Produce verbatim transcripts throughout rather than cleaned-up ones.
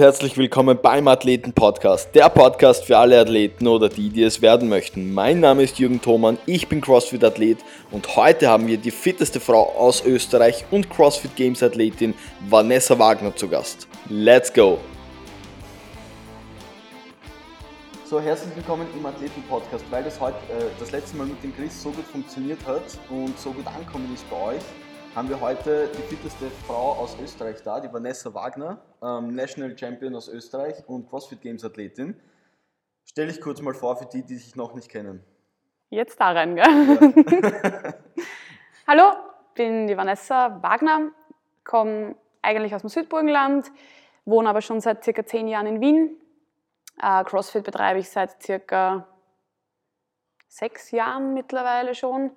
und herzlich willkommen beim Athleten-Podcast, der Podcast für alle Athleten oder die, die es werden möchten. Mein Name ist Jürgen Thomann, ich bin CrossFit-Athlet und heute haben wir die fitteste Frau aus Österreich und CrossFit Games-Athletin Vanessa Wagner zu Gast. Let's go! So, herzlich willkommen im Athleten-Podcast, weil das heute äh, das letzte Mal mit dem Chris so gut funktioniert hat und so gut angekommen ist bei euch. Haben wir heute die fitteste Frau aus Österreich da, die Vanessa Wagner, ähm, National Champion aus Österreich und CrossFit Games Athletin. Stell dich kurz mal vor für die, die dich noch nicht kennen. Jetzt da rein, gell? Ja. Hallo, bin die Vanessa Wagner, komme eigentlich aus dem Südburgenland, wohne aber schon seit circa zehn Jahren in Wien. Äh, CrossFit betreibe ich seit circa sechs Jahren mittlerweile schon,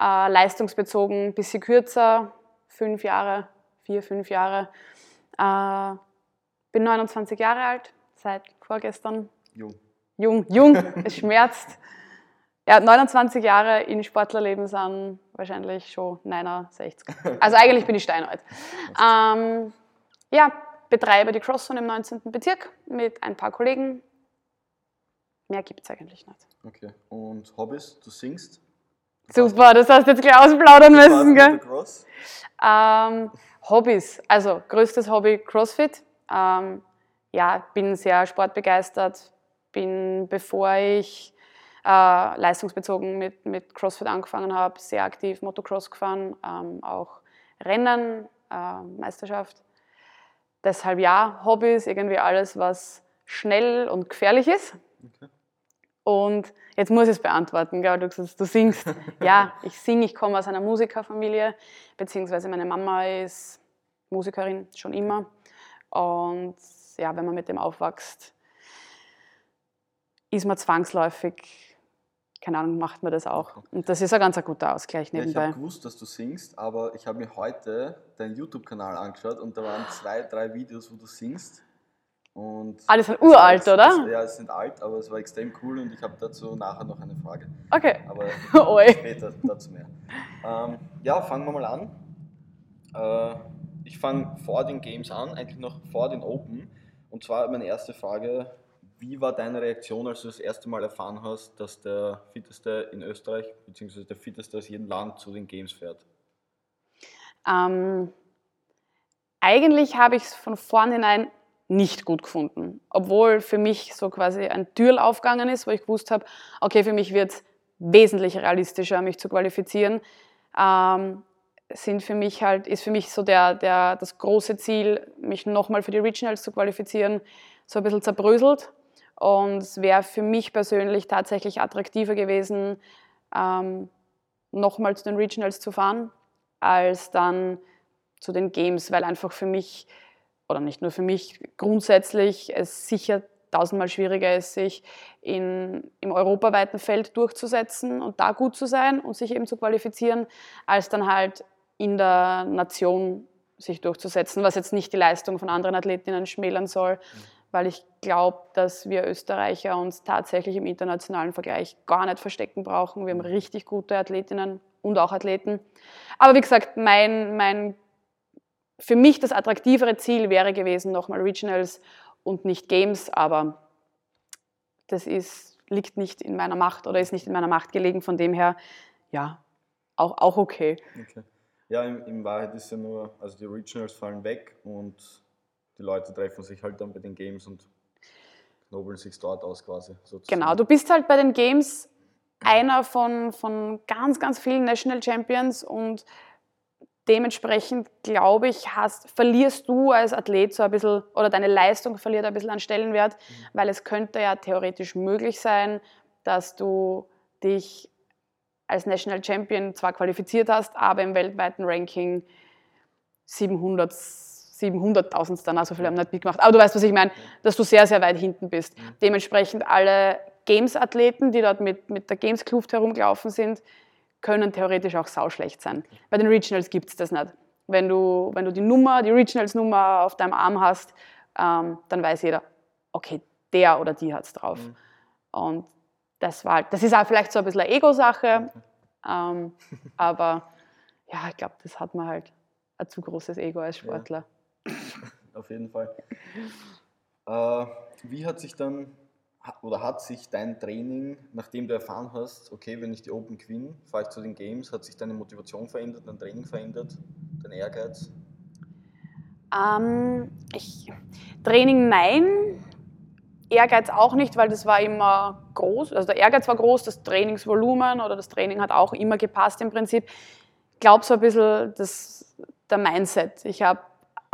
äh, leistungsbezogen ein bisschen kürzer, fünf Jahre, vier, fünf Jahre. Äh, bin neunundzwanzig Jahre alt, seit vorgestern. Jung. Jung, jung, es schmerzt. Ja, neunundzwanzig Jahre in Sportlerleben sind wahrscheinlich schon neunundsechzig. Also eigentlich bin ich steinalt. Ähm, ja, betreibe die Crosszone im neunzehnten Bezirk mit ein paar Kollegen. Mehr gibt es eigentlich nicht. Okay, und Hobbys? Du singst? Du Super, das hast du jetzt gleich ausplaudern müssen, gell? Ähm, Hobbys, also größtes Hobby CrossFit. Ähm, ja, bin sehr sportbegeistert, bin, bevor ich äh, leistungsbezogen mit, mit CrossFit angefangen habe, sehr aktiv Motocross gefahren, ähm, auch Rennen, äh, Meisterschaft. Deshalb ja, Hobbys, irgendwie alles, was schnell und gefährlich ist. Okay. Und jetzt muss ich es beantworten, gell? Du, du singst. Ja, ich singe, ich komme aus einer Musikerfamilie, beziehungsweise meine Mama ist Musikerin, schon immer. Und ja, wenn man mit dem aufwächst, ist man zwangsläufig, keine Ahnung, macht man das auch. Und das ist ein ganz guter Ausgleich nebenbei. Ja, ich habe gewusst, dass du singst, aber ich habe mir heute deinen YouTube-Kanal angeschaut und da waren zwei, drei Videos, wo du singst. Und alle sind uralt, ist, oder? Das, ja, es sind alt, aber es war extrem cool und ich habe dazu nachher noch eine Frage. Okay. Aber später dazu mehr. Ähm, ja, fangen wir mal an. Äh, ich fange vor den Games an, eigentlich noch vor den Open. Und zwar meine erste Frage, wie war deine Reaktion, als du das erste Mal erfahren hast, dass der Fitteste in Österreich, beziehungsweise der Fitteste aus jedem Land zu den Games fährt? Ähm, eigentlich habe ich es von vornherein nicht gut gefunden, obwohl für mich so quasi ein Türl aufgegangen ist, wo ich gewusst habe, okay, für mich wird es wesentlich realistischer, mich zu qualifizieren, ähm, sind für mich halt, ist für mich so der, der, das große Ziel, mich nochmal für die Regionals zu qualifizieren, so ein bisschen zerbröselt, und es wäre für mich persönlich tatsächlich attraktiver gewesen, ähm, nochmal zu den Regionals zu fahren, als dann zu den Games, weil einfach für mich, oder nicht nur für mich, grundsätzlich es sicher tausendmal schwieriger ist, sich in, im europaweiten Feld durchzusetzen und da gut zu sein und sich eben zu qualifizieren, als dann halt in der Nation sich durchzusetzen, was jetzt nicht die Leistung von anderen Athletinnen schmälern soll, weil ich glaube, dass wir Österreicher uns tatsächlich im internationalen Vergleich gar nicht verstecken brauchen. Wir haben richtig gute Athletinnen und auch Athleten. Aber wie gesagt, mein, mein für mich das attraktivere Ziel wäre gewesen, nochmal Regionals und nicht Games, aber das ist, liegt nicht in meiner Macht oder ist nicht in meiner Macht gelegen, von dem her, ja, auch, auch okay. okay. Ja, in, in Wahrheit ist ja nur, also die Regionals fallen weg und die Leute treffen sich halt dann bei den Games und knobeln sich dort aus quasi. Sozusagen. Genau, du bist halt bei den Games einer von, von ganz, ganz vielen National Champions und dementsprechend, glaube ich, hast, verlierst du als Athlet so ein bisschen, oder deine Leistung verliert ein bisschen an Stellenwert, mhm. weil es könnte ja theoretisch möglich sein, dass du dich als National Champion zwar qualifiziert hast, aber im weltweiten Ranking siebenhunderttausend, danach so viel haben nicht mitgemacht, aber du weißt, was ich meine, dass du sehr, sehr weit hinten bist. Mhm. Dementsprechend alle Games-Athleten, die dort mit, mit der Games-Kluft herumgelaufen sind, können theoretisch auch sauschlecht sein. Bei den Regionals gibt es das nicht. Wenn du, wenn du die Nummer, die Regionals-Nummer auf deinem Arm hast, ähm, dann weiß jeder, okay, der oder die hat es drauf. Mhm. Und das war, das ist auch vielleicht so ein bisschen eine Ego-Sache, ähm, aber ja, ich glaube, das hat man halt, ein zu großes Ego als Sportler. Ja. Auf jeden Fall. Äh, wie hat sich dann, oder hat sich dein Training, nachdem du erfahren hast, okay, wenn ich die Open gewinne, fahre ich zu den Games, hat sich deine Motivation verändert, dein Training verändert, dein Ehrgeiz? Ähm, ich, Training nein, Ehrgeiz auch nicht, weil das war immer groß, also der Ehrgeiz war groß, das Trainingsvolumen oder das Training hat auch immer gepasst im Prinzip. Ich glaube so ein bisschen das, der Mindset. Ich habe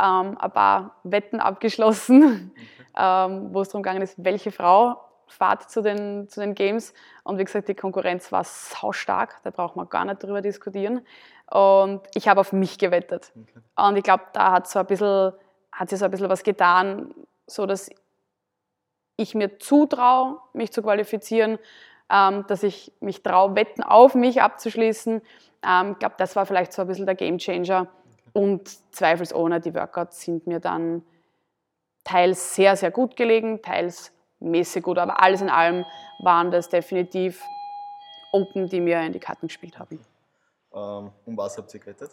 ähm, ein paar Wetten abgeschlossen, ähm, wo es darum gegangen ist, welche Frau fährt zu den, zu den Games. Und wie gesagt, die Konkurrenz war saustark, da braucht man gar nicht drüber diskutieren. Und ich habe auf mich gewettet. Okay. Und ich glaube, da hat, so ein bisschen, hat sich so ein bisschen was getan, so dass ich mir zutraue, mich zu qualifizieren, ähm, dass ich mich traue, Wetten auf mich abzuschließen. Ich ähm, glaube, das war vielleicht so ein bisschen der Gamechanger. Okay. Und zweifelsohne, die Workouts sind mir dann teils sehr, sehr gut gelegen, teils mäßig gut, aber alles in allem waren das definitiv Open, die mir in die Karten gespielt haben. Ähm, um was habt ihr gewettet?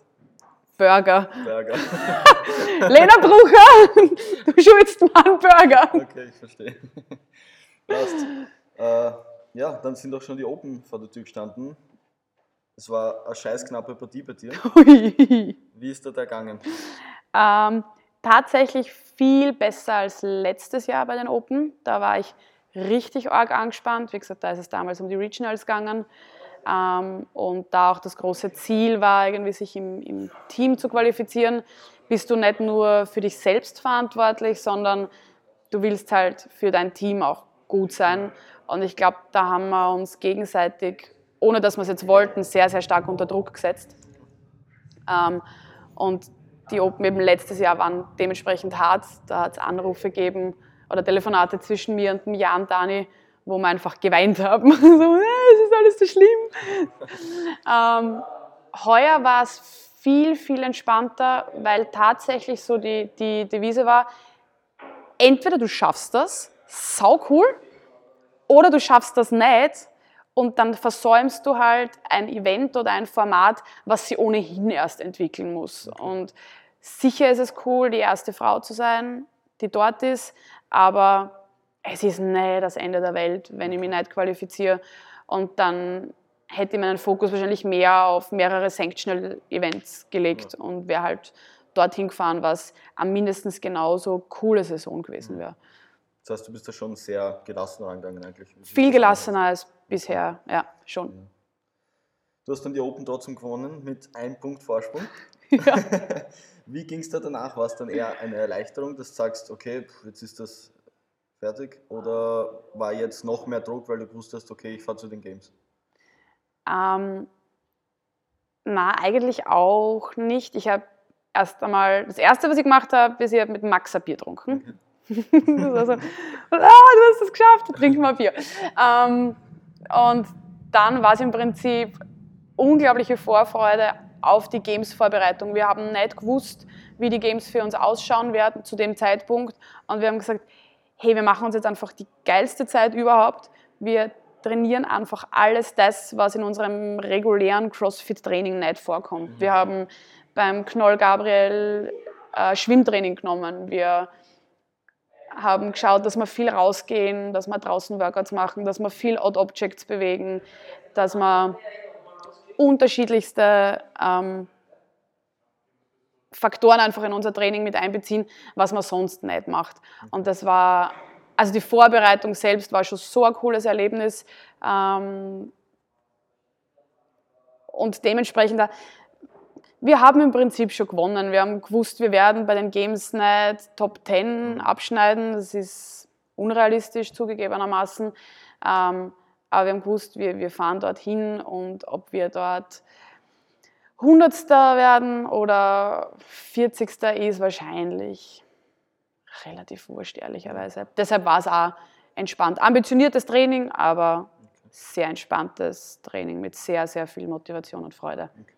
Burger. Burger. Lena Brucher, du schulst mal einen Burger. Okay, ich verstehe. Passt. Äh, ja, dann sind doch schon die Open vor der Tür gestanden. Es war eine scheiß knappe Partie bei dir. Ui. Wie ist da der gegangen? Ähm, tatsächlich viel besser als letztes Jahr bei den Open. Da war ich richtig arg angespannt. Wie gesagt, da ist es damals um die Regionals gegangen. Ähm, und da auch das große Ziel war, irgendwie sich im, im Team zu qualifizieren, bist du nicht nur für dich selbst verantwortlich, sondern du willst halt für dein Team auch gut sein. Und ich glaube, da haben wir uns gegenseitig, ohne dass wir es jetzt wollten, sehr, sehr stark unter Druck gesetzt. Ähm, und die Open eben letztes Jahr waren dementsprechend hart. Da hat es Anrufe gegeben oder Telefonate zwischen mir und dem Jan und Dani, wo wir einfach geweint haben. So, es ist alles so schlimm. ähm, heuer war es viel, viel entspannter, weil tatsächlich so die, die Devise war, entweder du schaffst das, sau cool, oder du schaffst das nicht, und dann versäumst du halt ein Event oder ein Format, was sie ohnehin erst entwickeln muss. Und sicher ist es cool, die erste Frau zu sein, die dort ist, aber es ist nicht das Ende der Welt, wenn ich mich nicht qualifiziere. Und dann hätte ich meinen Fokus wahrscheinlich mehr auf mehrere Sanctional-Events gelegt ja. und wäre halt dorthin gefahren, was am mindestens genauso coole Saison gewesen wäre. Das heißt, du bist da schon sehr gelassener angegangen eigentlich. Viel gelassener als bisher, ja, schon. Du hast dann die Open trotzdem gewonnen mit einem Punkt Vorsprung. Ja. Wie ging es da danach? War es dann eher eine Erleichterung, dass du sagst, okay, jetzt ist das fertig? Oder war jetzt noch mehr Druck, weil du gewusst hast, okay, ich fahre zu den Games? Ähm, na, eigentlich auch nicht. Ich habe erst einmal, das erste, was ich gemacht habe, ist, ich habe mit Max ein Bier getrunken. Okay. Das war so, ah, du hast es geschafft, trink mal Bier. Ähm, und dann war es im Prinzip unglaubliche Vorfreude auf die Games-Vorbereitung. Wir haben nicht gewusst, wie die Games für uns ausschauen werden zu dem Zeitpunkt. Und wir haben gesagt, hey, wir machen uns jetzt einfach die geilste Zeit überhaupt. Wir trainieren einfach alles das, was in unserem regulären CrossFit-Training nicht vorkommt. Wir haben beim Knoll Gabriel äh, Schwimmtraining genommen. Wir haben geschaut, dass wir viel rausgehen, dass wir draußen Workouts machen, dass wir viel Odd-Objects bewegen, dass wir unterschiedlichste ähm, Faktoren einfach in unser Training mit einbeziehen, was man sonst nicht macht. Und das war, also die Vorbereitung selbst war schon so ein cooles Erlebnis. Ähm, und dementsprechend, wir haben im Prinzip schon gewonnen. Wir haben gewusst, wir werden bei den Games nicht Top zehn abschneiden. Das ist unrealistisch zugegebenermaßen. Ähm, aber wir haben gewusst, wir, wir fahren dorthin und ob wir dort Hundertster werden oder Vierzigster ist wahrscheinlich relativ wurscht, ehrlicherweise. Deshalb war es auch entspannt. Ambitioniertes Training, aber sehr entspanntes Training mit sehr, sehr viel Motivation und Freude. Okay.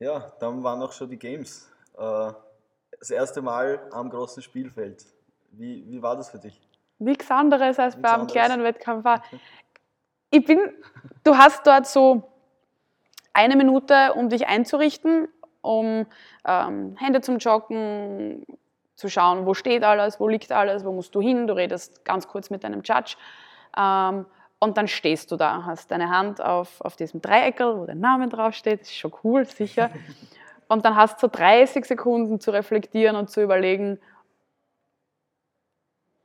Ja, dann waren auch schon die Games. Das erste Mal am großen Spielfeld. Wie, wie war das für dich? Nichts anderes als beim kleinen Wettkampf war. Ich bin, du hast dort so eine Minute, um dich einzurichten, um ähm, Hände zum Joggen, zu schauen, wo steht alles, wo liegt alles, wo musst du hin, du redest ganz kurz mit deinem Judge ähm, und dann stehst du da, hast deine Hand auf, auf diesem Dreieckel, wo dein Name draufsteht, ist schon cool, sicher, und dann hast du so dreißig Sekunden zu reflektieren und zu überlegen,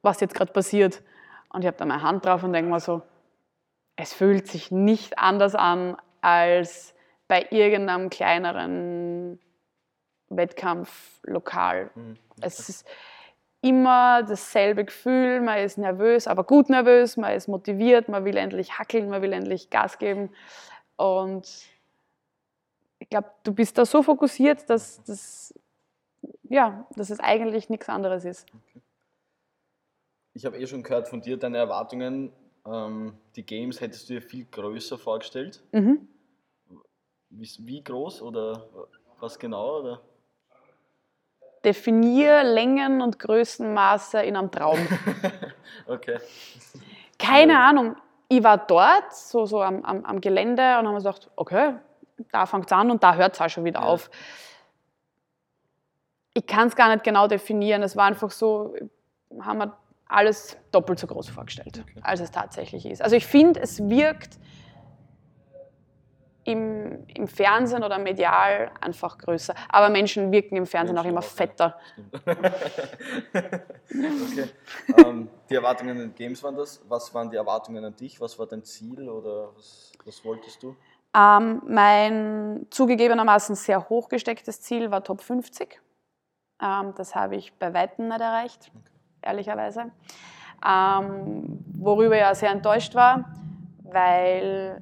was jetzt gerade passiert. Und ich habe da meine Hand drauf und denke mir so, es fühlt sich nicht anders an als bei irgendeinem kleineren Wettkampf lokal. Mhm. Es ist immer dasselbe Gefühl, man ist nervös, aber gut nervös, man ist motiviert, man will endlich hackeln, man will endlich Gas geben. Und ich glaube, du bist da so fokussiert, dass, dass, ja, dass es eigentlich nichts anderes ist. Okay. Ich habe eh schon gehört von dir, deine Erwartungen, ähm, die Games hättest du dir viel größer vorgestellt. Mhm. Wie, wie groß oder was genau? Oder? Definier Längen und Größenmaße in einem Traum. Okay. Keine ja. Ahnung. Ich war dort, so, so am, am, am Gelände, und haben gesagt, okay, da fängt es an und da hört es auch schon wieder ja. auf. Ich kann es gar nicht genau definieren. Es war einfach so, haben wir alles doppelt so groß vorgestellt, okay. als es tatsächlich ist. Also ich finde, es wirkt im, im Fernsehen oder medial einfach größer. Aber Menschen wirken im Fernsehen Menschen auch immer auch. fetter. Okay. ähm, die Erwartungen an Games waren das. Was waren die Erwartungen an dich? Was war dein Ziel oder was, was wolltest du? Ähm, mein zugegebenermaßen sehr hoch gestecktes Ziel war Top fünfzig. Ähm, das habe ich bei Weitem nicht erreicht. Okay. Ehrlicherweise, ähm, worüber ich ja sehr enttäuscht war, weil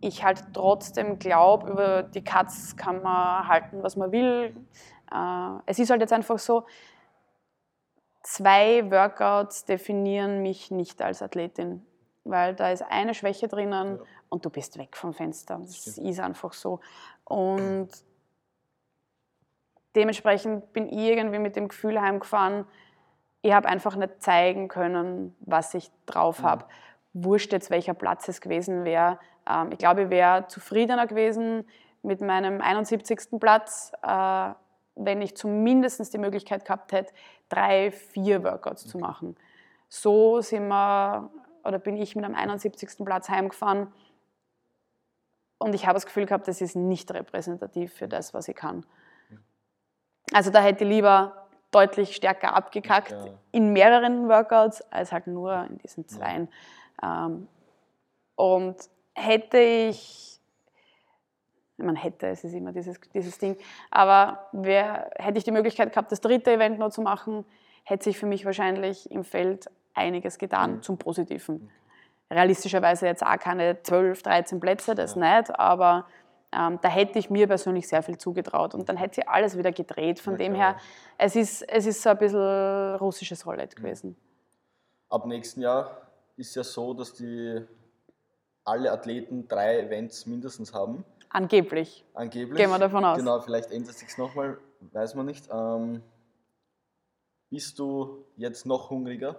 ich halt trotzdem glaube, über die Cuts kann man halten, was man will. Äh, es ist halt jetzt einfach so, zwei Workouts definieren mich nicht als Athletin, weil da ist eine Schwäche drinnen ja. und du bist weg vom Fenster. Das Stimmt. ist einfach so. Und dementsprechend bin ich irgendwie mit dem Gefühl heimgefahren, ich habe einfach nicht zeigen können, was ich drauf habe. Mhm. Wurscht jetzt, welcher Platz es gewesen wäre. Ähm, ich glaube, ich wäre zufriedener gewesen mit meinem einundsiebzigsten Platz, äh, wenn ich zumindest die Möglichkeit gehabt hätte, drei, vier Workouts mhm. zu machen. So sind wir, oder bin ich mit einem einundsiebzigsten Platz heimgefahren und ich habe das Gefühl gehabt, das ist nicht repräsentativ für das, was ich kann. Also da hätte ich lieber deutlich stärker abgekackt ja. in mehreren Workouts, als halt nur in diesen zweien. Ja. Und hätte ich, man hätte, es ist immer dieses, dieses Ding, aber wer, hätte ich die Möglichkeit gehabt, das dritte Event noch zu machen, hätte sich für mich wahrscheinlich im Feld einiges getan mhm. zum Positiven. Realistischerweise jetzt auch keine zwölf, dreizehn Plätze, das ja. nicht, aber... Ähm, da hätte ich mir persönlich sehr viel zugetraut und dann hätte sie alles wieder gedreht. Von ja, dem klar. her, es ist, es ist so ein bisschen russisches Roulette gewesen. Ab nächsten Jahr ist ja so, dass die alle Athleten drei Events mindestens haben. Angeblich. Angeblich. Gehen wir davon aus. Genau, vielleicht ändert sich es nochmal, weiß man nicht. Ähm, bist du jetzt noch hungriger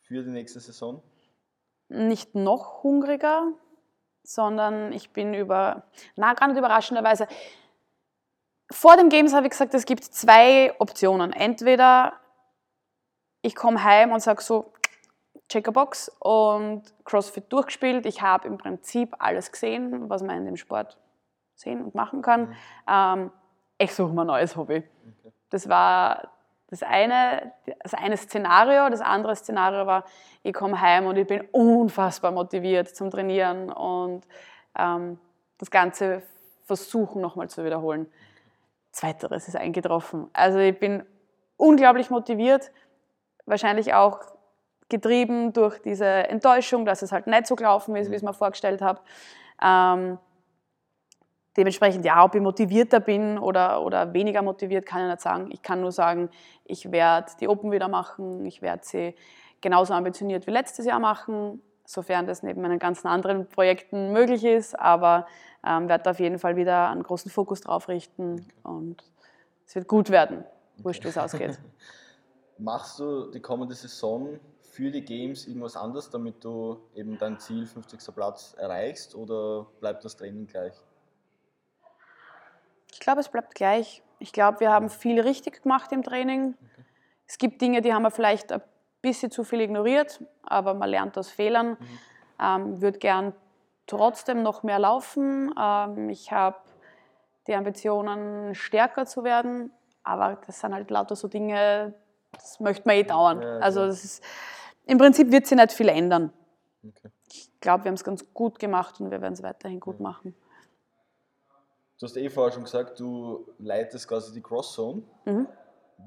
für die nächste Saison? Nicht noch hungriger, sondern ich bin über, na, gar nicht überraschenderweise, vor den Games habe ich gesagt, es gibt zwei Optionen. Entweder ich komme heim und sage so, Checkerbox und CrossFit durchgespielt. Ich habe im Prinzip alles gesehen, was man in dem Sport sehen und machen kann. Mhm. Ähm, ich suche mir ein neues Hobby. Okay. Das war das eine, das eine Szenario, das andere Szenario war, ich komme heim und ich bin unfassbar motiviert zum Trainieren und ähm, das Ganze versuchen nochmal zu wiederholen. Zweiteres ist eingetroffen. Also ich bin unglaublich motiviert, wahrscheinlich auch getrieben durch diese Enttäuschung, dass es halt nicht so gelaufen ist, wie ich es mir vorgestellt habe. Ähm, Dementsprechend, ja, ob ich motivierter bin oder, oder weniger motiviert, kann ich nicht sagen. Ich kann nur sagen, ich werde die Open wieder machen, ich werde sie genauso ambitioniert wie letztes Jahr machen, sofern das neben meinen ganzen anderen Projekten möglich ist, aber ähm, werde auf jeden Fall wieder einen großen Fokus drauf richten und es wird gut werden, wurscht, wie es ausgeht. Machst du die kommende Saison für die Games irgendwas anderes, damit du eben dein Ziel, fünfzigsten Platz, erreichst oder bleibt das Training gleich? Ich glaube, es bleibt gleich. Ich glaube, wir haben viel richtig gemacht im Training. Okay. Es gibt Dinge, die haben wir vielleicht ein bisschen zu viel ignoriert, aber man lernt aus Fehlern. Mhm. Ähm, würde gern trotzdem noch mehr laufen. Ähm, ich habe die Ambitionen, stärker zu werden, aber das sind halt lauter so Dinge, das möchte man eh dauern. Ja, also das ist, im Prinzip wird sich nicht viel ändern. Okay. Ich glaube, wir haben es ganz gut gemacht und wir werden es weiterhin gut ja. machen. Du hast eh vorher schon gesagt, du leitest quasi die Crosszone. Mhm.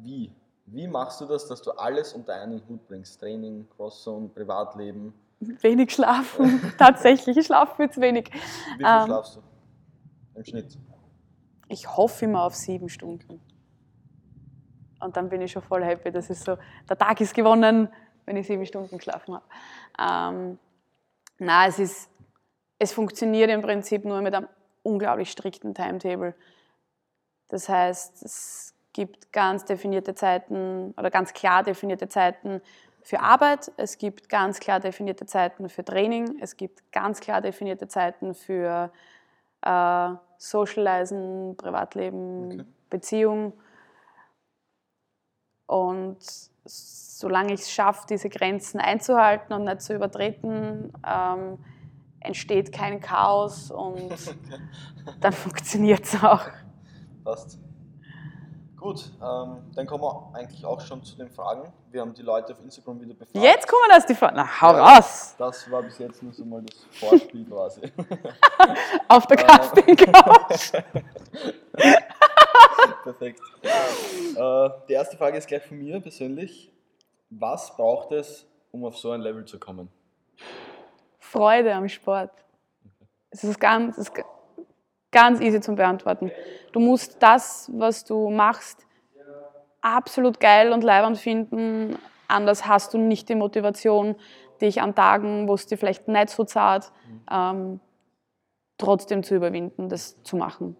Wie? Wie machst du das, dass du alles unter einen Hut bringst? Training, Crosszone, Privatleben? Wenig schlafen. Tatsächlich, ich schlafe viel zu wenig. Wie viel ähm, schlafst du im Schnitt? Ich hoffe immer auf sieben Stunden. Und dann bin ich schon voll happy. Das ist so, der Tag ist gewonnen, wenn ich sieben Stunden geschlafen habe. Ähm, nein, es ist, es funktioniert im Prinzip nur mit einem unglaublich strikten Timetable. Das heißt, es gibt ganz definierte Zeiten oder ganz klar definierte Zeiten für Arbeit, es gibt ganz klar definierte Zeiten für Training, es gibt ganz klar definierte Zeiten für äh, Socialisen, Privatleben, okay. Beziehung. Und solange ich es schaffe, diese Grenzen einzuhalten und nicht zu übertreten, ähm, entsteht kein Chaos und dann funktioniert es auch. Passt. Gut, ähm, dann kommen wir eigentlich auch schon zu den Fragen. Wir haben die Leute auf Instagram wieder befragt. Jetzt kommen wir aus die Fragen. Na, hau ja, raus! Das war bis jetzt nur so mal das Vorspiel quasi. Auf der Casting-Couch. Perfekt. Äh, die erste Frage ist gleich von mir persönlich. Was braucht es, um auf so ein Level zu kommen? Freude am Sport. Es ist ganz... Es ist Ganz easy zum Beantworten. Du musst das, was du machst, absolut geil und leibend finden. Anders hast du nicht die Motivation, dich an Tagen, wo es dir vielleicht nicht so zart, ähm, trotzdem zu überwinden, das zu machen.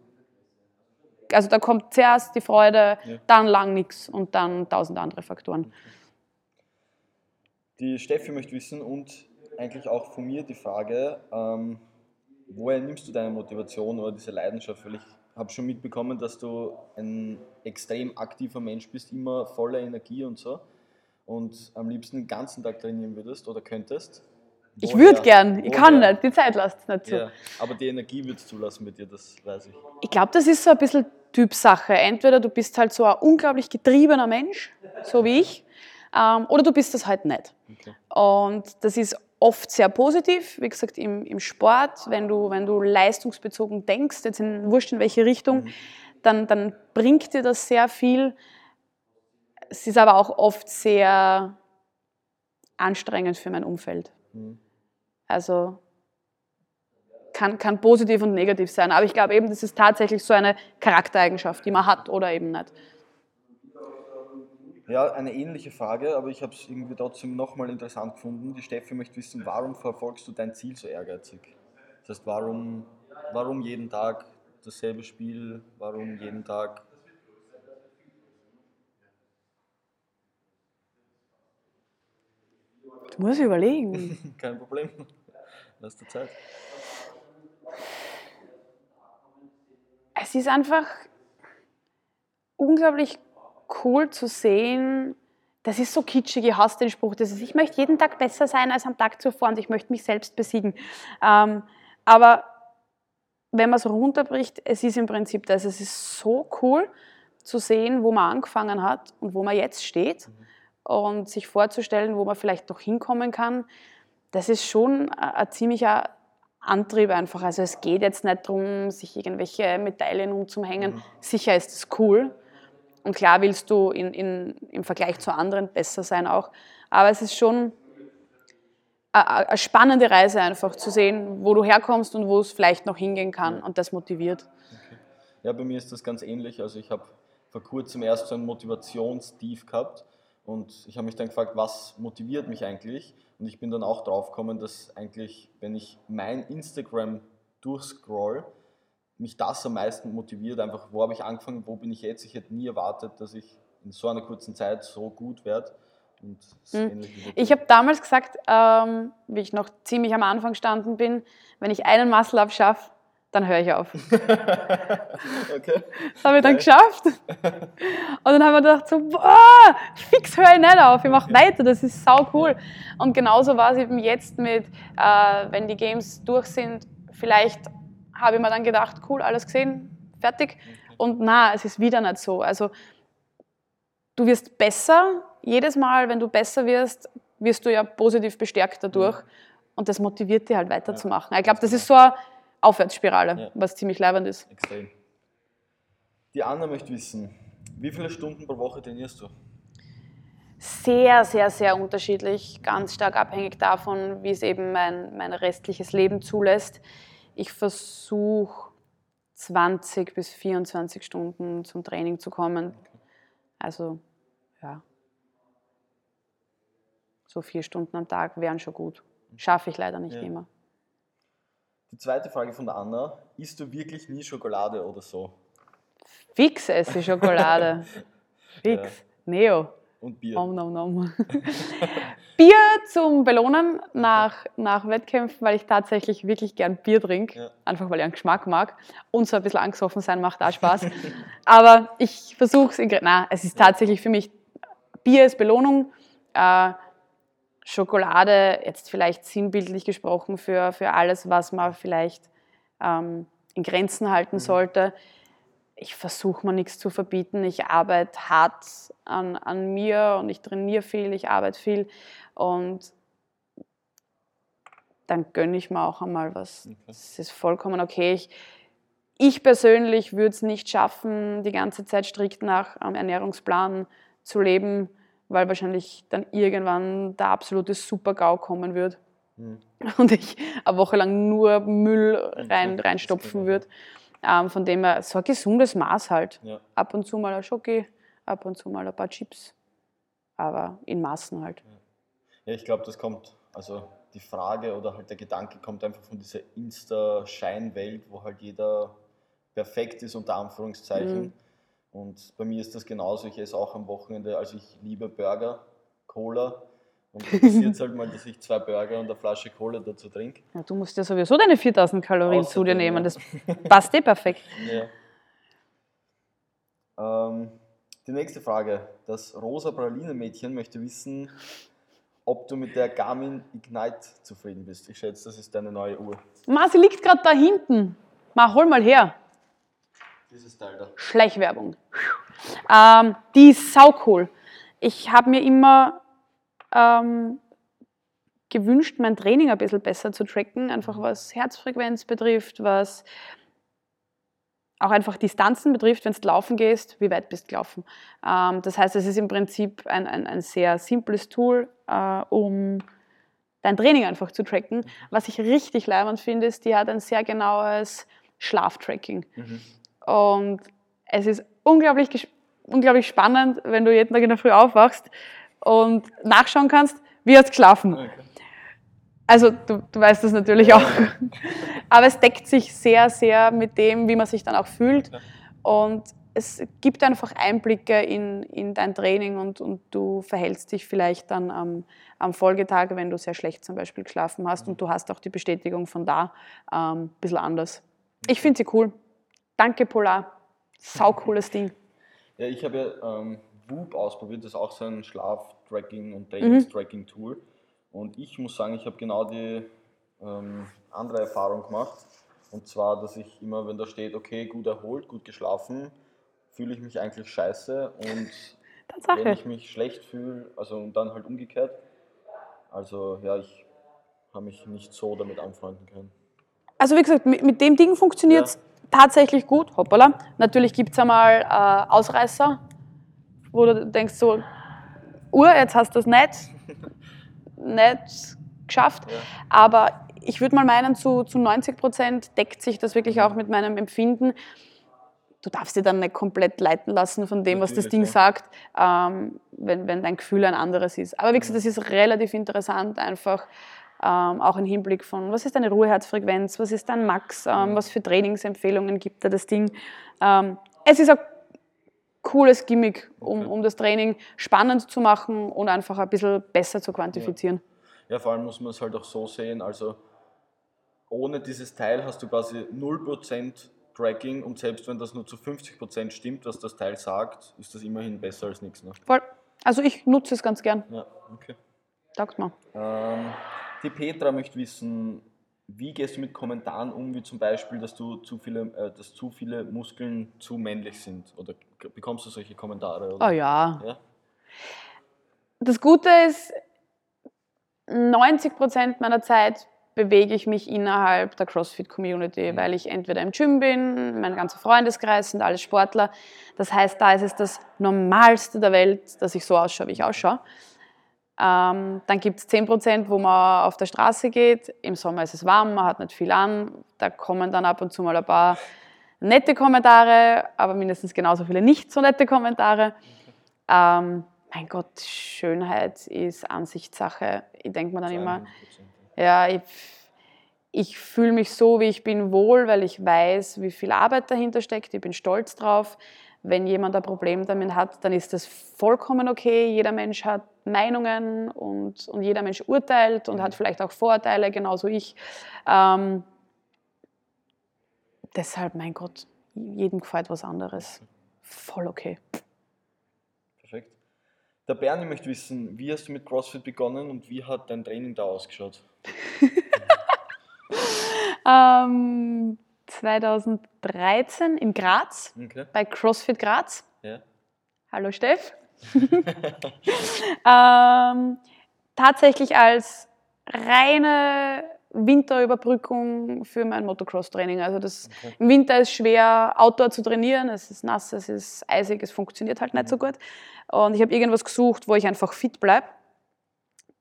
Also da kommt zuerst die Freude, ja. dann lang nichts und dann tausend andere Faktoren. Die Steffi möchte wissen und eigentlich auch von mir die Frage, ähm, woher nimmst du deine Motivation oder diese Leidenschaft? Weil ich habe schon mitbekommen, dass du ein extrem aktiver Mensch bist, immer voller Energie und so und am liebsten den ganzen Tag trainieren würdest oder könntest. Woher, ich würde gern, woher? Ich kann nicht, die Zeit lässt es nicht zu. Ja, aber die Energie wird es zulassen mit dir, das weiß ich. Ich glaube, das ist so ein bisschen Typsache. Entweder du bist halt so ein unglaublich getriebener Mensch, so wie ich, ähm, oder du bist das halt nicht. Okay. Und das ist oft sehr positiv, wie gesagt, im, im Sport, wenn du, wenn du leistungsbezogen denkst, jetzt in, wurscht in welche Richtung, dann, dann bringt dir das sehr viel. Es ist aber auch oft sehr anstrengend für mein Umfeld. Also kann, kann positiv und negativ sein, aber ich glaube eben, das ist tatsächlich so eine Charaktereigenschaft, die man hat oder eben nicht. Ja, eine ähnliche Frage, aber ich habe es irgendwie trotzdem nochmal interessant gefunden. Die Steffi möchte wissen, warum verfolgst du dein Ziel so ehrgeizig? Das heißt, warum, warum jeden Tag dasselbe Spiel, warum jeden Tag? Du musst überlegen. Kein Problem, lass dir Zeit. Es ist einfach unglaublich cool zu sehen, das ist so kitschig, ich hasse den Spruch, das ist, ich möchte jeden Tag besser sein als am Tag zuvor und ich möchte mich selbst besiegen. Ähm, aber wenn man es runterbricht, es ist im Prinzip das, es ist so cool zu sehen, wo man angefangen hat und wo man jetzt steht und sich vorzustellen, wo man vielleicht noch hinkommen kann, das ist schon ein ziemlicher Antrieb einfach. Also es geht jetzt nicht darum, sich irgendwelche Medaillen umzuhängen, sicher ist es cool. Und klar willst du in, in, im Vergleich zu anderen besser sein auch. Aber es ist schon eine, eine spannende Reise einfach zu sehen, wo du herkommst und wo es vielleicht noch hingehen kann. Und das motiviert. Okay. Ja, bei mir ist das ganz ähnlich. Also ich habe vor kurzem erst so ein Motivationstief gehabt. Und ich habe mich dann gefragt, was motiviert mich eigentlich? Und ich bin dann auch drauf gekommen, dass eigentlich, wenn ich mein Instagram durchscroll, mich das am meisten motiviert, einfach wo habe ich angefangen, wo bin ich jetzt, ich hätte nie erwartet, dass ich in so einer kurzen Zeit so gut werde. Und mhm. Ich habe damals gesagt, ähm, wie ich noch ziemlich am Anfang gestanden bin, wenn ich einen Muscle-Up schaffe, dann höre ich auf. Okay. Das haben wir dann geschafft. Und dann haben wir gedacht, so, boah, fix höre ich nicht auf, ich mache weiter, das ist sau cool. Und genauso war es eben jetzt mit, äh, wenn die Games durch sind, vielleicht habe ich mir dann gedacht, cool, alles gesehen, fertig. Und na, es ist wieder nicht so. Also du wirst besser, jedes Mal, wenn du besser wirst, wirst du ja positiv bestärkt dadurch. Und das motiviert dich halt weiterzumachen. Ja. Ich glaube, das ist so eine Aufwärtsspirale, ja, was ziemlich leibend ist. Extrem. Die Anna möchte wissen, wie viele Stunden pro Woche trainierst du? Sehr, sehr, sehr unterschiedlich. Ganz stark abhängig davon, wie es eben mein, mein restliches Leben zulässt. Ich versuche zwanzig bis vierundzwanzig Stunden zum Training zu kommen. Also, ja. So vier Stunden am Tag wären schon gut. Schaffe ich leider nicht ja. immer. Die zweite Frage von der Anna. Isst du wirklich nie Schokolade oder so? Fix esse ich Schokolade. Fix. Ja. Neo. Und Bier. Om nom nom. Bier zum Belohnen nach, nach Wettkämpfen, weil ich tatsächlich wirklich gern Bier trinke. Ja. Einfach, weil ich einen Geschmack mag. Und so ein bisschen angesoffen sein macht auch Spaß. Aber ich versuche es. Nein, es ist tatsächlich für mich, Bier ist Belohnung. Äh, Schokolade, jetzt vielleicht sinnbildlich gesprochen, für, für alles, was man vielleicht ähm, in Grenzen halten mhm. sollte. Ich versuche mir nichts zu verbieten. Ich arbeite hart an, an mir und ich trainiere viel, ich arbeite viel. Und dann gönne ich mir auch einmal was. Okay. Das ist vollkommen okay. Ich, ich persönlich würde es nicht schaffen, die ganze Zeit strikt nach einem Ernährungsplan zu leben, weil wahrscheinlich dann irgendwann der absolute Super-GAU kommen wird mhm. und ich eine Woche lang nur Müll rein, reinstopfen würde. Ähm, von dem her, so ein gesundes Maß halt. Ja. Ab und zu mal ein Schoki, ab und zu mal ein paar Chips, aber in Maßen halt. Ja, ja, ich glaube, das kommt, also die Frage oder halt der Gedanke kommt einfach von dieser Insta-Scheinwelt, wo halt jeder perfekt ist, unter Anführungszeichen. Mhm. Und bei mir ist das genauso, ich esse auch am Wochenende, also ich liebe Burger, Cola und passiert es halt mal, dass ich zwei Burger und eine Flasche Cola dazu trinke. Ja, du musst ja sowieso deine viertausend Kalorien Außerdem, zu dir nehmen, das passt eh perfekt. Ja. Ähm, die nächste Frage, das rosa Praline-Mädchen möchte wissen, ob du mit der Garmin Ignite zufrieden bist. Ich schätze, das ist deine neue Uhr. Ma, sie liegt gerade da hinten. Ma, hol mal her. Dieses Teil da. Schleichwerbung. Ähm, die ist saucool. Ich habe mir immer ähm, gewünscht, mein Training ein bisschen besser zu tracken, einfach was Herzfrequenz betrifft, was auch einfach Distanzen betrifft, wenn du laufen gehst, wie weit bist du gelaufen. Ähm, das heißt, es ist im Prinzip ein, ein, ein sehr simples Tool, äh, um dein Training einfach zu tracken. Was ich richtig leibend finde, ist, die hat ein sehr genaues Schlaftracking. Mhm. Und es ist unglaublich, unglaublich spannend, wenn du jeden Tag in der Früh aufwachst und nachschauen kannst, wie hast du geschlafen. Okay. Also du, du weißt das natürlich auch. Aber es deckt sich sehr, sehr mit dem, wie man sich dann auch fühlt. Und es gibt einfach Einblicke in, in dein Training und, und du verhältst dich vielleicht dann am, am Folgetag, wenn du sehr schlecht zum Beispiel geschlafen hast. Und du hast auch die Bestätigung von da ähm, ein bisschen anders. Ich finde sie cool. Danke, Polar. Sau cooles Ding. Ja, ich habe ja ähm, Whoop ausprobiert. Das ist auch so ein Schlaf-Tracking- und Trainings-Tracking-Tool. Und ich muss sagen, ich habe genau die ähm, andere Erfahrung gemacht. Und zwar, dass ich immer, wenn da steht, okay, gut erholt, gut geschlafen, fühle ich mich eigentlich scheiße. Und wenn ich mich schlecht fühle, also und dann halt umgekehrt. Also ja, ich habe mich nicht so damit anfreunden können. Also wie gesagt, mit, mit dem Ding funktioniert es. Ja. Tatsächlich gut, hoppala. Natürlich gibt es einmal äh, Ausreißer, wo du denkst so, Uhr, jetzt hast du es nicht, nicht geschafft. Ja. Aber ich würde mal meinen, zu, zu neunzig Prozent deckt sich das wirklich auch mit meinem Empfinden. Du darfst dich dann nicht komplett leiten lassen von dem, was das Ding sagt, ähm, wenn, wenn dein Gefühl ein anderes ist. Aber wie gesagt, das ist relativ interessant, einfach. Ähm, auch im Hinblick von, was ist deine Ruheherzfrequenz, was ist dein Max, ähm, was für Trainingsempfehlungen gibt da das Ding. Ähm, es ist ein cooles Gimmick, um, um das Training spannend zu machen und einfach ein bisschen besser zu quantifizieren. Ja, ja, vor allem muss man es halt auch so sehen, also ohne dieses Teil hast du quasi null Prozent Tracking und selbst wenn das nur zu fünfzig Prozent stimmt, was das Teil sagt, ist das immerhin besser als nichts. Ne? Voll. Also ich nutze es ganz gern. Ja, okay. Sag's mal. Ähm, die Petra möchte wissen, wie gehst du mit Kommentaren um, wie zum Beispiel, dass, du zu, viele, äh, dass zu viele Muskeln zu männlich sind? Oder bekommst du solche Kommentare? Oder? Oh ja. ja. Das Gute ist, neunzig Prozent meiner Zeit bewege ich mich innerhalb der CrossFit-Community, mhm. weil ich entweder im Gym bin, mein ganzer Freundeskreis sind alles Sportler. Das heißt, da ist es das Normalste der Welt, dass ich so ausschaue, wie ich ausschaue. Ähm, dann gibt es zehn Prozent, wo man auf der Straße geht. Im Sommer ist es warm, man hat nicht viel an. Da kommen dann ab und zu mal ein paar nette Kommentare, aber mindestens genauso viele nicht so nette Kommentare. Ähm, mein Gott, Schönheit ist Ansichtssache. Ich denke mir dann immer, ja, ich, ich fühle mich so, wie ich bin, wohl, weil ich weiß, wie viel Arbeit dahinter steckt. Ich bin stolz drauf. Wenn jemand ein Problem damit hat, dann ist das vollkommen okay. Jeder Mensch hat Meinungen und, und jeder Mensch urteilt und mhm. hat vielleicht auch Vorurteile, genauso ich. Ähm, deshalb, mein Gott, jedem gefällt was anderes. Voll okay. Perfekt. Der Bernie möchte wissen, wie hast du mit CrossFit begonnen und wie hat dein Training da ausgeschaut? ähm... zwanzig dreizehn in Graz, okay. bei CrossFit Graz. Ja. Hallo Steff. ähm, tatsächlich als reine Winterüberbrückung für mein Motocross-Training. Also das, okay. Im Winter ist schwer, Outdoor zu trainieren. Es ist nass, es ist eisig, es funktioniert halt mhm. nicht so gut. Und ich habe irgendwas gesucht, wo ich einfach fit bleibe.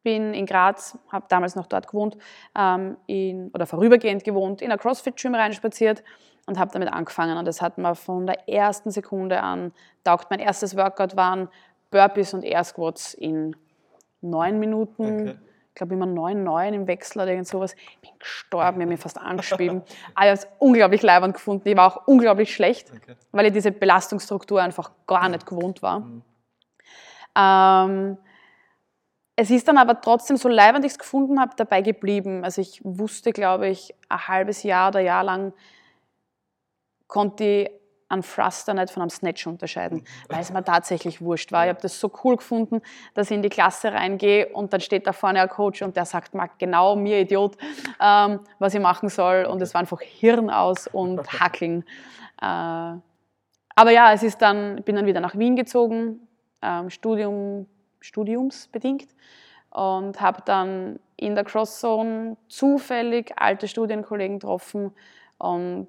Bin in Graz, habe damals noch dort gewohnt, ähm, in, oder vorübergehend gewohnt, in ein CrossFit-Gym reinspaziert und habe damit angefangen. Und das hat mir von der ersten Sekunde an taugt. Mein erstes Workout waren Burpees und Air Squats in neun Minuten. Okay. Ich glaube immer neun, neun im Wechsel oder irgend sowas. Ich bin gestorben, ich habe mich fast angeschrieben. Aber ich habe es unglaublich leibend gefunden. Ich war auch unglaublich schlecht, okay. weil ich diese Belastungsstruktur einfach gar nicht gewohnt war. Mhm. Ähm, Es ist dann aber trotzdem, so leibend ich es gefunden habe, dabei geblieben. Also ich wusste, glaube ich, ein halbes Jahr oder Jahr lang konnte ich einen Thruster nicht von einem Snatch unterscheiden, weil es mir tatsächlich wurscht war. Ich habe das so cool gefunden, dass ich in die Klasse reingehe und dann steht da vorne ein Coach und der sagt mal genau mir, Idiot, ähm, was ich machen soll. Und es war einfach Hirn aus und Hackeln. Äh, aber ja, es ist dann, ich bin dann wieder nach Wien gezogen, ähm, Studium, studiumsbedingt und habe dann in der Crosszone zufällig alte Studienkollegen getroffen und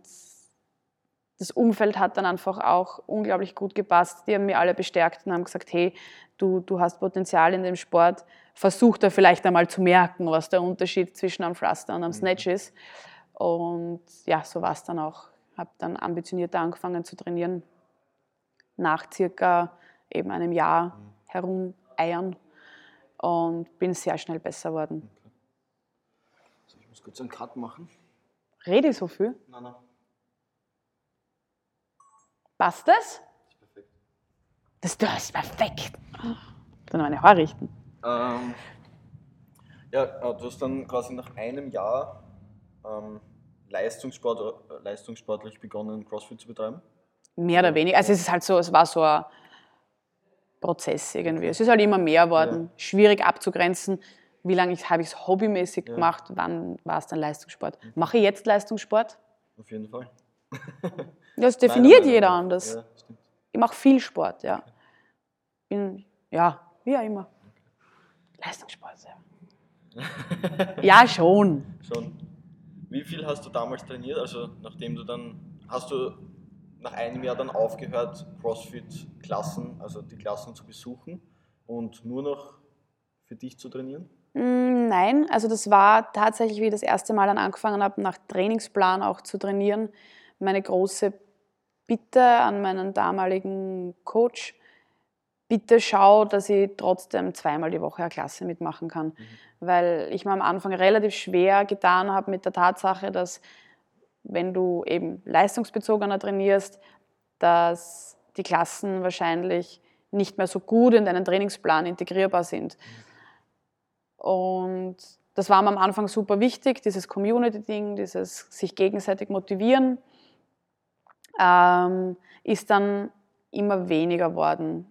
das Umfeld hat dann einfach auch unglaublich gut gepasst. Die haben mich alle bestärkt und haben gesagt, hey, du, du hast Potenzial in dem Sport, versuch da vielleicht einmal zu merken, was der Unterschied zwischen einem Thruster und einem Snatch ist. Und ja, so war es dann auch. Habe dann ambitionierter angefangen zu trainieren, nach circa eben einem Jahr herum eiern und bin sehr schnell besser geworden. Okay. Also ich muss kurz einen Cut machen. Rede ich so viel? Nein, nein. Passt das? Das ist perfekt. Das ist perfekt. Dann meine Haare richten. Ähm, ja, du hast dann quasi nach einem Jahr ähm, Leistungssport, leistungssportlich begonnen, CrossFit zu betreiben? Mehr oder weniger. Also es ist halt so, es war so ein Prozess irgendwie. Es ist halt immer mehr geworden. Ja. Schwierig abzugrenzen, wie lange habe ich es hobbymäßig ja. gemacht, wann war es dann Leistungssport. Mache ich jetzt Leistungssport? Auf jeden Fall. Das definiert Nein, jeder anders. Ja, ich mache viel Sport, ja. Bin, ja, wie auch immer. Leistungssport, ja. ja, schon. Schon. Wie viel hast du damals trainiert? Also nachdem du dann, hast du nach einem Jahr dann aufgehört, CrossFit-Klassen, also die Klassen zu besuchen und nur noch für dich zu trainieren? Nein, also das war tatsächlich, wie ich das erste Mal dann angefangen habe, nach Trainingsplan auch zu trainieren. Meine große Bitte an meinen damaligen Coach, bitte schau, dass ich trotzdem zweimal die Woche eine Klasse mitmachen kann, mhm. weil ich mir am Anfang relativ schwer getan habe mit der Tatsache, dass wenn du eben leistungsbezogener trainierst, dass die Klassen wahrscheinlich nicht mehr so gut in deinen Trainingsplan integrierbar sind. Und Das war mir am Anfang super wichtig, dieses Community-Ding, dieses sich gegenseitig motivieren, ähm, ist dann immer weniger geworden.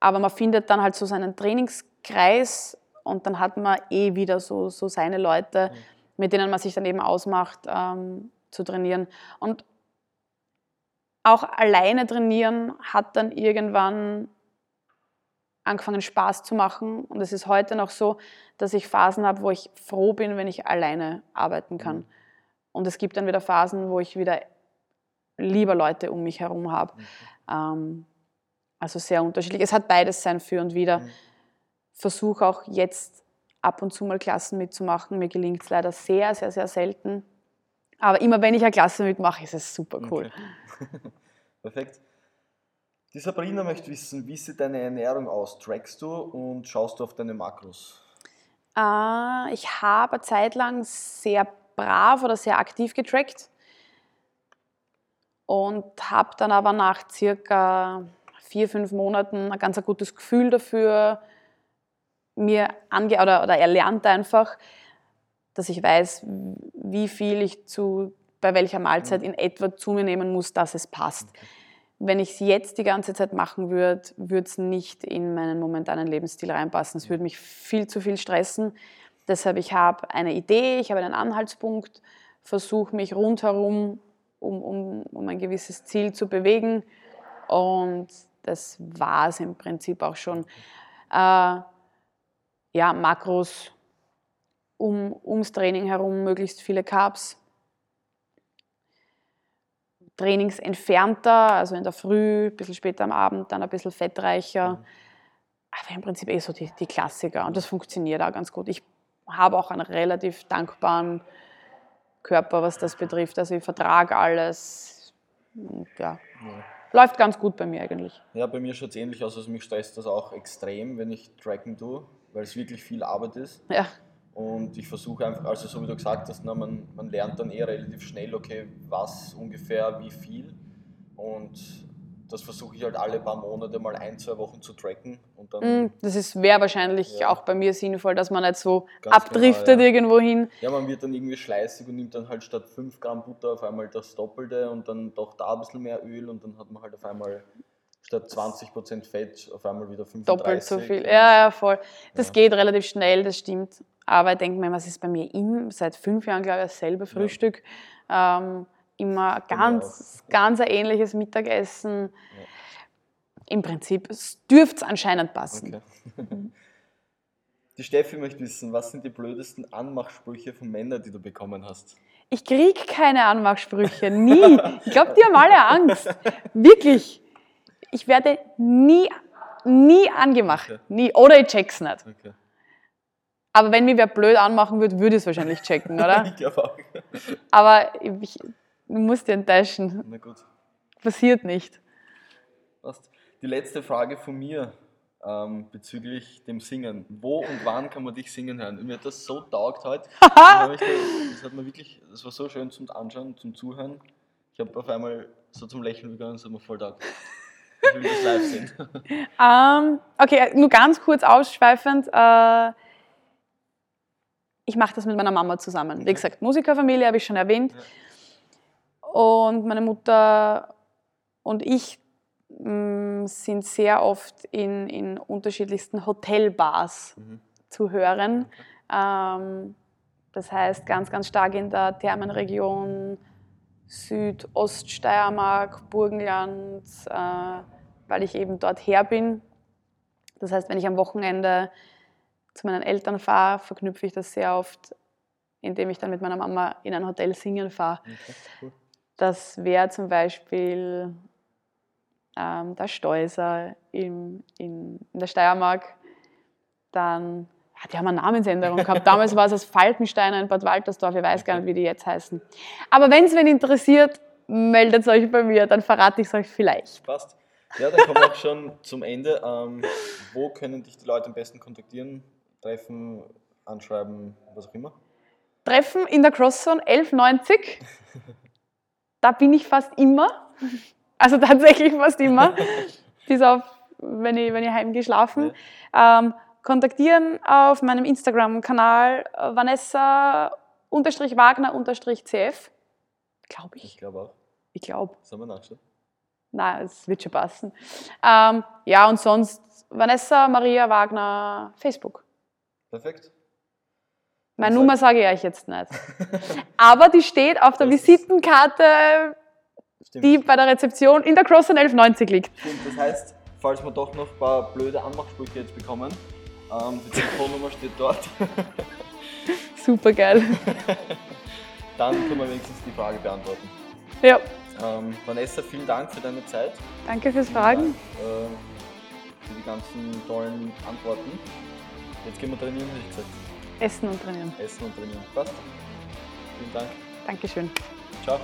Aber man findet dann halt so seinen Trainingskreis und dann hat man eh wieder so, so seine Leute, mit denen man sich dann eben ausmacht, ähm, zu trainieren. Und auch alleine trainieren hat dann irgendwann angefangen Spaß zu machen, und es ist heute noch so, dass ich Phasen habe, wo ich froh bin, wenn ich alleine arbeiten kann. Und es gibt dann wieder Phasen, wo ich wieder lieber Leute um mich herum habe. Mhm. Also sehr unterschiedlich. Es hat beides sein Für und Wider. Mhm. Versuche auch jetzt ab und zu mal Klassen mitzumachen. Mir gelingt es leider sehr, sehr, sehr selten. Aber immer wenn ich eine Klasse mitmache, ist es super cool. Okay. Perfekt. Die Sabrina möchte wissen, wie sieht deine Ernährung aus? Trackst du und schaust du auf deine Makros? Äh, ich habe eine Zeit lang sehr brav oder sehr aktiv getrackt und habe dann aber nach circa vier, fünf Monaten ein ganz gutes Gefühl dafür mir ange- oder, oder erlernt einfach, dass ich weiß, wie viel ich zu, bei welcher Mahlzeit in etwa zu mir nehmen muss, dass es passt. Okay. Wenn ich es jetzt die ganze Zeit machen würde, würde es nicht in meinen momentanen Lebensstil reinpassen. Es würde mich viel zu viel stressen. Deshalb, ich habe eine Idee, ich habe einen Anhaltspunkt, versuche mich rundherum um, um, um ein gewisses Ziel zu bewegen. Und das war es im Prinzip auch schon. Äh, ja, Makros, um, ums Training herum möglichst viele Carbs. Trainingsentfernter, also in der Früh, ein bisschen später am Abend, dann ein bisschen fettreicher. Aber im Prinzip eh so die, die Klassiker. Und das funktioniert auch ganz gut. Ich habe auch einen relativ dankbaren Körper, was das betrifft. Also ich vertrage alles. Und ja, ja. Läuft ganz gut bei mir eigentlich. Ja, bei mir schaut es ähnlich aus. Also mich stresst das auch extrem, wenn ich tracken tue, weil es wirklich viel Arbeit ist. Ja. Und ich versuche einfach, also so wie du gesagt hast, na, man, man lernt dann eh relativ schnell, okay, was ungefähr, wie viel. Und das versuche ich halt alle paar Monate mal ein, zwei Wochen zu tracken. Und dann, das wäre wahrscheinlich ja, auch bei mir sinnvoll, dass man nicht so abdriftet genau, ja. irgendwo hin. Ja, man wird dann irgendwie schleißig und nimmt dann halt statt fünf Gramm Butter auf einmal das Doppelte und dann doch da ein bisschen mehr Öl und dann hat man halt auf einmal statt zwanzig Prozent Fett auf einmal wieder fünfunddreißig Prozent. Doppelt so viel, ja, ja, voll. Das ja. geht relativ schnell, das stimmt. Aber ich denke mir, was ist bei mir immer, seit fünf Jahren, glaube ich, dasselbe Frühstück. Ja. Ähm, immer ganz, genau. ganz ein ähnliches Mittagessen. Ja. Im Prinzip dürfte es anscheinend passen. Okay. Die Steffi möchte wissen, was sind die blödesten Anmachsprüche von Männern, die du bekommen hast? Ich kriege keine Anmachsprüche, nie. Ich glaube, die haben alle Angst. Wirklich. Ich werde nie, nie angemacht. Okay. Nie. Oder ich check's nicht. Okay. Aber wenn mich wer blöd anmachen würde, würde ich es wahrscheinlich checken, oder? Ich glaube auch. Aber ich, ich muss dich enttäuschen. Na gut. Passiert nicht. Die letzte Frage von mir ähm, bezüglich dem Singen. Wo und wann kann man dich singen hören? Mir hat das so taugt heute. das, das, hat mir wirklich, das war so schön zum Anschauen, zum Zuhören. Ich habe auf einmal so zum Lächeln begonnen, das hat mir voll taugt. Ich will das live sehen. um, okay, nur ganz kurz ausschweifend. Äh, Ich mache das mit meiner Mama zusammen. Wie gesagt, Musikerfamilie, habe ich schon erwähnt. Und meine Mutter und ich mh, sind sehr oft in, in unterschiedlichsten Hotelbars mhm. zu hören. Ähm, das heißt, ganz, ganz stark in der Thermenregion, Südoststeiermark, Burgenland, äh, weil ich eben dort her bin. Das heißt, wenn ich am Wochenende zu meinen Eltern fahre, verknüpfe ich das sehr oft, indem ich dann mit meiner Mama in ein Hotel singen fahre. Okay, cool. Das wäre zum Beispiel ähm, der Steuser in, in, in der Steiermark. Dann, ja, die haben eine Namensänderung gehabt. Damals war es das Falkenstein in Bad Waltersdorf. Ich weiß gar nicht, wie die jetzt heißen. Aber wenn es wen interessiert, meldet es euch bei mir, dann verrate ich es euch vielleicht. Passt. Ja, dann kommen wir auch schon zum Ende. Ähm, wo können dich die Leute am besten kontaktieren? Treffen, anschreiben, was auch immer? Treffen in der Crosszone elf neunzig. Da bin ich fast immer. Also tatsächlich fast immer. Bis auf, wenn ich, wenn ich heimgeschlafen. Ja. Ähm, kontaktieren auf meinem Instagram-Kanal Vanessa Wagner C F. Glaube ich. Ich glaube auch. Ich glaube. Sollen wir nachschauen? Nein, es wird schon passen. Ähm, ja, und sonst Vanessa Maria Wagner Facebook. Perfekt. Meine das Nummer sage ich euch jetzt nicht. Aber die steht auf der das Visitenkarte, stimmt, die bei der Rezeption in der Crosszone elf neunzig liegt. Stimmt, das heißt, falls wir doch noch ein paar blöde Anmachsprüche jetzt bekommen, ähm, die Telefonnummer steht dort. Super geil. Dann können wir wenigstens die Frage beantworten. Ja. Ähm, Vanessa, vielen Dank für deine Zeit. Danke fürs vielen Fragen. Dank, äh, für die ganzen tollen Antworten. Jetzt gehen wir trainieren, hätte ich gesagt. Essen und trainieren. Essen und trainieren. Passt. Vielen Dank. Dankeschön. Ciao.